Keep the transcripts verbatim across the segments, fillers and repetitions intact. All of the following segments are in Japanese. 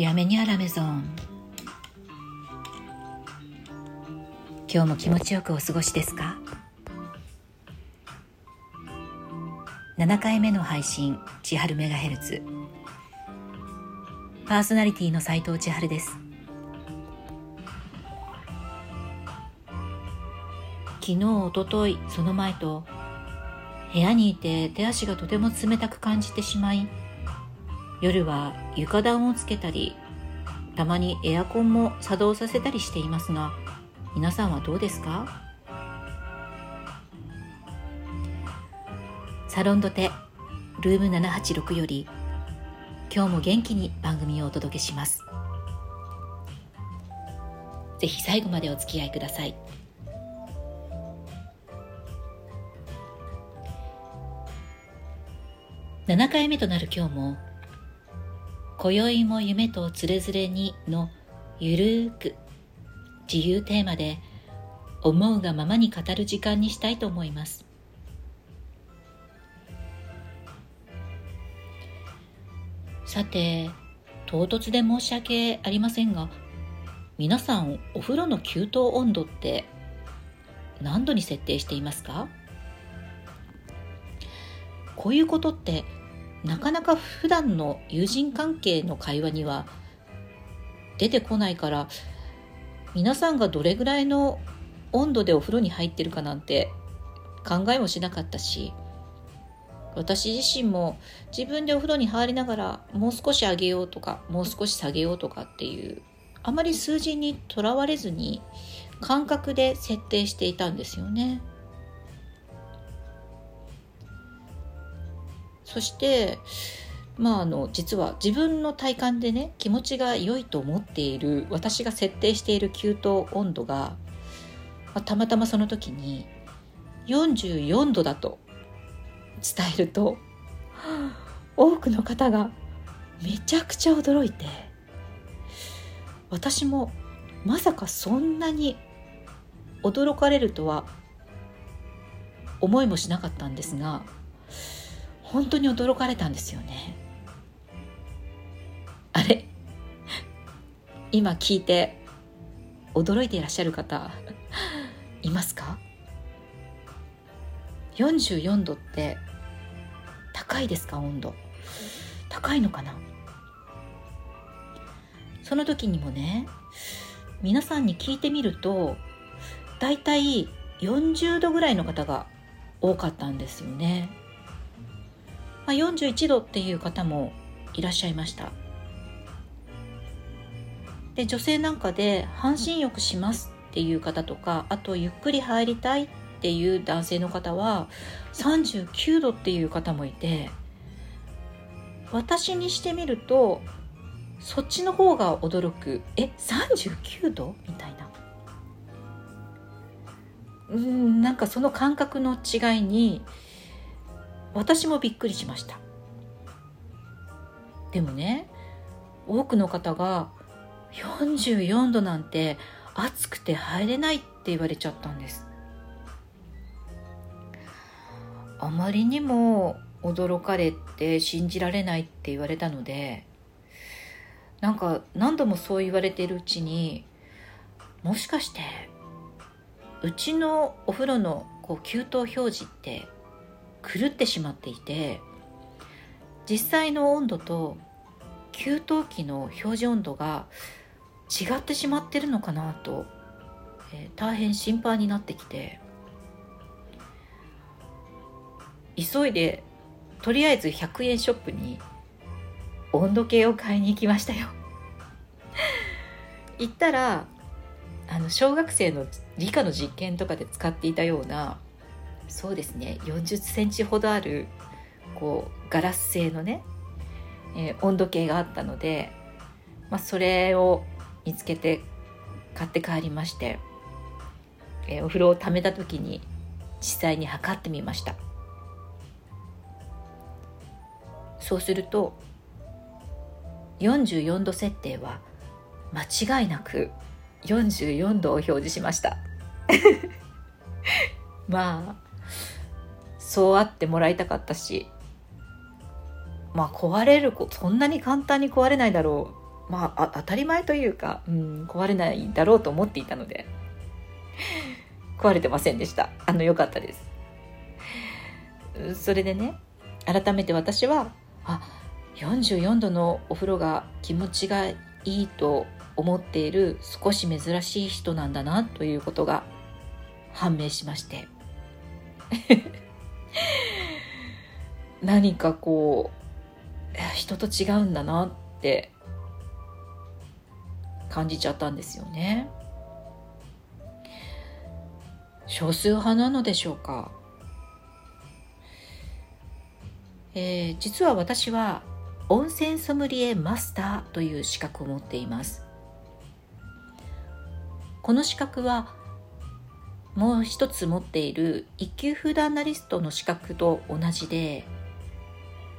ビアメニアラメゾン。今日も気持ちよくお過ごしですか？ななかいめの配信、千春メガヘルツ。パーソナリティの斉藤千春です。昨日、一昨日、その前と部屋にいて手足がとても冷たく感じてしまい、夜は床暖をつけたり、たまにエアコンも作動させたりしていますが、皆さんはどうですか？サロンドテルームななはちろくより、今日も元気に番組をお届けします。ぜひ最後までお付き合いください。ななかいめとなる今日も、今宵も夢とつれづれにのゆるーく自由テーマで、思うがままに語る時間にしたいと思います。さて、唐突で申し訳ありませんが、皆さんお風呂の給湯温度って何度に設定していますか？こういうことってなかなか普段の友人関係の会話には出てこないから、皆さんがどれぐらいの温度でお風呂に入ってるかなんて考えもしなかったし、私自身も自分でお風呂に入りながら、もう少し上げようとか、もう少し下げようとかっていう、あまり数字にとらわれずに感覚で設定していたんですよね。そして、まあ、あの実は自分の体感でね、気持ちが良いと思っている私が設定している給湯温度が、たまたまその時によんじゅうよんどだと伝えると、多くの方がめちゃくちゃ驚いて、私もまさかそんなに驚かれるとは思いもしなかったんですが、本当に驚かれたんですよね。あれ、今聞いて驚いていらっしゃる方いますか？よんじゅうよんどって高いですか？温度高いのかな？その時にもね、皆さんに聞いてみると、だいたいよんじゅうどぐらいの方が多かったんですよね。よんじゅういちどっていう方もいらっしゃいました。で、女性なんかで半身浴しますっていう方とか、あとゆっくり入りたいっていう男性の方はさんじゅうきゅうどっていう方もいて、私にしてみるとそっちの方が驚く。え、さんじゅうきゅうどみたいな、うーんなんかその感覚の違いに私もびっくりしました。でもね、多くの方がよんじゅうよんどなんて暑くて入れないって言われちゃったんです。あまりにも驚かれて、信じられないって言われたので、なんか何度もそう言われているうちに、もしかしてうちのお風呂のこう給湯表示って狂ってしまっていて、実際の温度と給湯器の表示温度が違ってしまってるのかなと、えー、大変心配になってきて、急いでとりあえずひゃくえんショップに温度計を買いに行きましたよ。行ったら、あの小学生の理科の実験とかで使っていたような、そうですね、よんじゅっセンチほどあるこうガラス製のね、えー、温度計があったので、まあ、それを見つけて買って帰りまして、えー、お風呂をためた時に実際に測ってみました。そうするとよんじゅうよんど設定は間違いなくよんじゅうよんどを表示しました。まあそうあってもらいたかったし、まあ壊れる、そんなに簡単に壊れないだろうまあ、あ当たり前というか、うん、壊れないだろうと思っていたので壊れてませんでした。あの良かったです。それでね、改めて私はあよんじゅうよんどのお風呂が気持ちがいいと思っている少し珍しい人なんだなということが判明しまして何かこう人と違うんだなって感じちゃったんですよね。少数派なのでしょうか。えー、実は私は温泉ソムリエマスターという資格を持っています。この資格はもう一つ持っている一級フードアナリストの資格と同じで、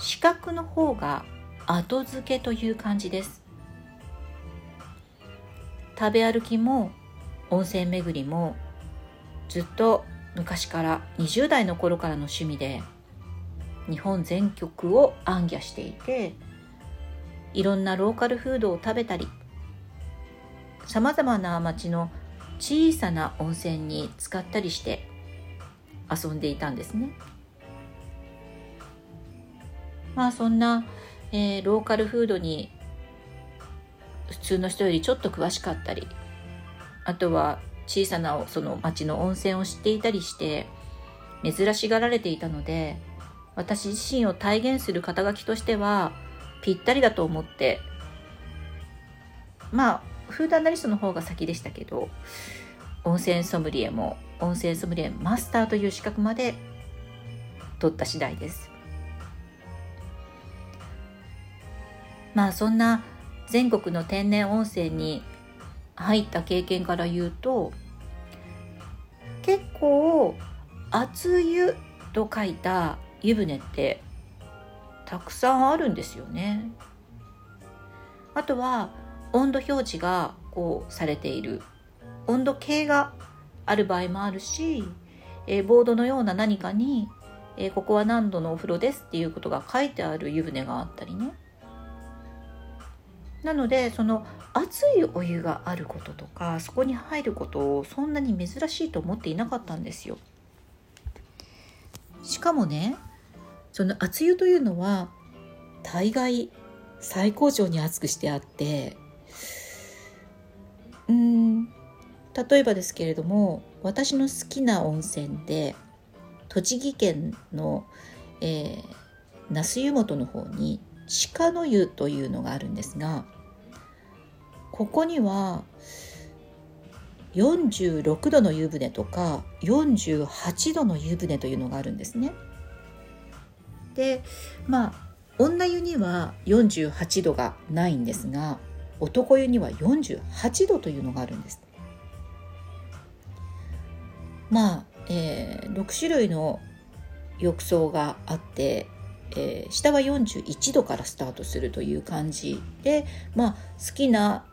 資格の方が後付けという感じです。食べ歩きも温泉巡りもずっと昔からにじゅうだいの頃からの趣味で、日本全国を行脚していて、いろんなローカルフードを食べたり、さまざまな町の小さな温泉に使ったりして遊んでいたんですね。まあそんな、えー、ローカルフードに普通の人よりちょっと詳しかったり、あとは小さなその町の温泉を知っていたりして珍しがられていたので、私自身を体現する肩書きとしてはぴったりだと思って、まあフードアナリストの方が先でしたけど、温泉ソムリエも温泉ソムリエマスターという資格まで取った次第です。まあそんな全国の天然温泉に入った経験から言うと、結構熱湯と書いた湯船ってたくさんあるんですよね。あとは温度表示がこうされている温度計がある場合もあるし、えー、ボードのような何かに、えー、ここは何度のお風呂ですっていうことが書いてある湯船があったりね。なのでその熱いお湯があることとか、そこに入ることをそんなに珍しいと思っていなかったんですよ。しかもね、その熱湯というのは大概最高潮に熱くしてあって、うーん例えばですけれども、私の好きな温泉で栃木県の、えー、那須湯本の方に鹿の湯というのがあるんですが、ここにはよんじゅうろくどの湯船とかよんじゅうはちどの湯船というのがあるんですね。で、まあ女湯にはよんじゅうはちどがないんですが、男湯にはよんじゅうはちどというのがあるんです。まあ、えー、ろくしゅるいの浴槽があって、えー、下はよんじゅういちどからスタートするという感じで、まあ好きな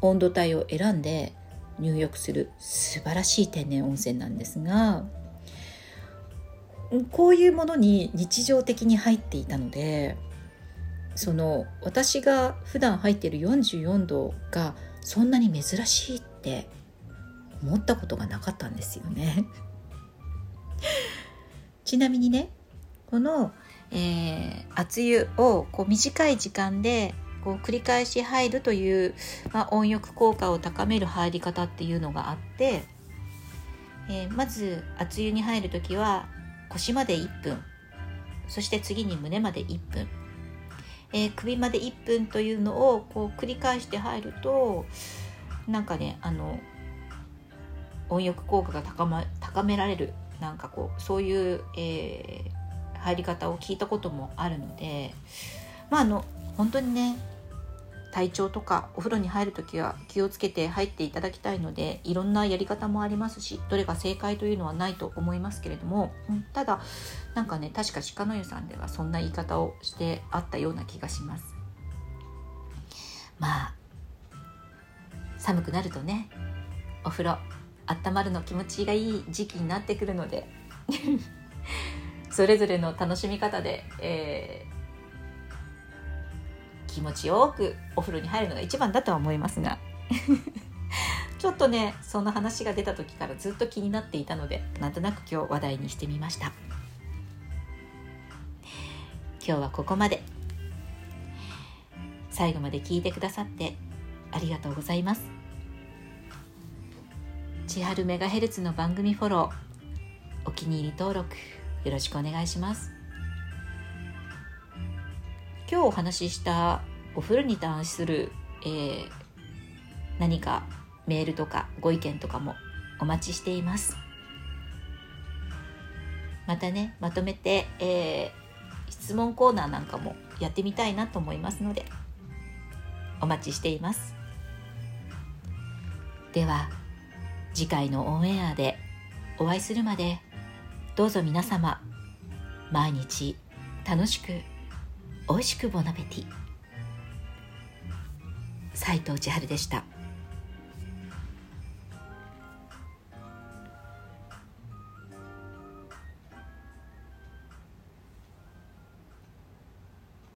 温度帯を選んで入浴する素晴らしい天然温泉なんですが、こういうものに日常的に入っていたので、その私が普段入っているよんじゅうよんどがそんなに珍しいって思ったことがなかったんですよねちなみにね、この、えー、熱湯をこう短い時間でこう繰り返し入るという、まあ、温浴効果を高める入り方っていうのがあって、えー、まず熱湯に入るときは腰までいっぷん、そして次に胸までいっぷん、えー、首までいっぷんというのをこう繰り返して入ると、なんかね、あの温浴効果が高ま、高められる、なんかこうそういう、えー、入り方を聞いたこともあるので、まああの本当にね、体調とかお風呂に入るときは気をつけて入っていただきたいので、いろんなやり方もありますし、どれが正解というのはないと思いますけれども、ただなんかね、確か鹿の湯さんではそんな言い方をしてあったような気がします。まあ寒くなるとね、お風呂温まるの気持ちがいい時期になってくるのでそれぞれの楽しみ方で、えー、気持ちよくお風呂に入るのが一番だとは思いますがちょっとね、その話が出た時からずっと気になっていたので、なんとなく今日話題にしてみました。今日はここまで。最後まで聞いてくださってありがとうございます。ちはるメガヘルツの番組フォロー、お気に入り登録よろしくお願いします。今日お話ししたお風呂に関する、えー、何かメールとかご意見とかもお待ちしています。またね、まとめて、えー、質問コーナーなんかもやってみたいなと思いますので、お待ちしています。では、次回のオンエアでお会いするまで、どうぞ皆様、毎日楽しくおいしくボナペティ。斉藤千春でした。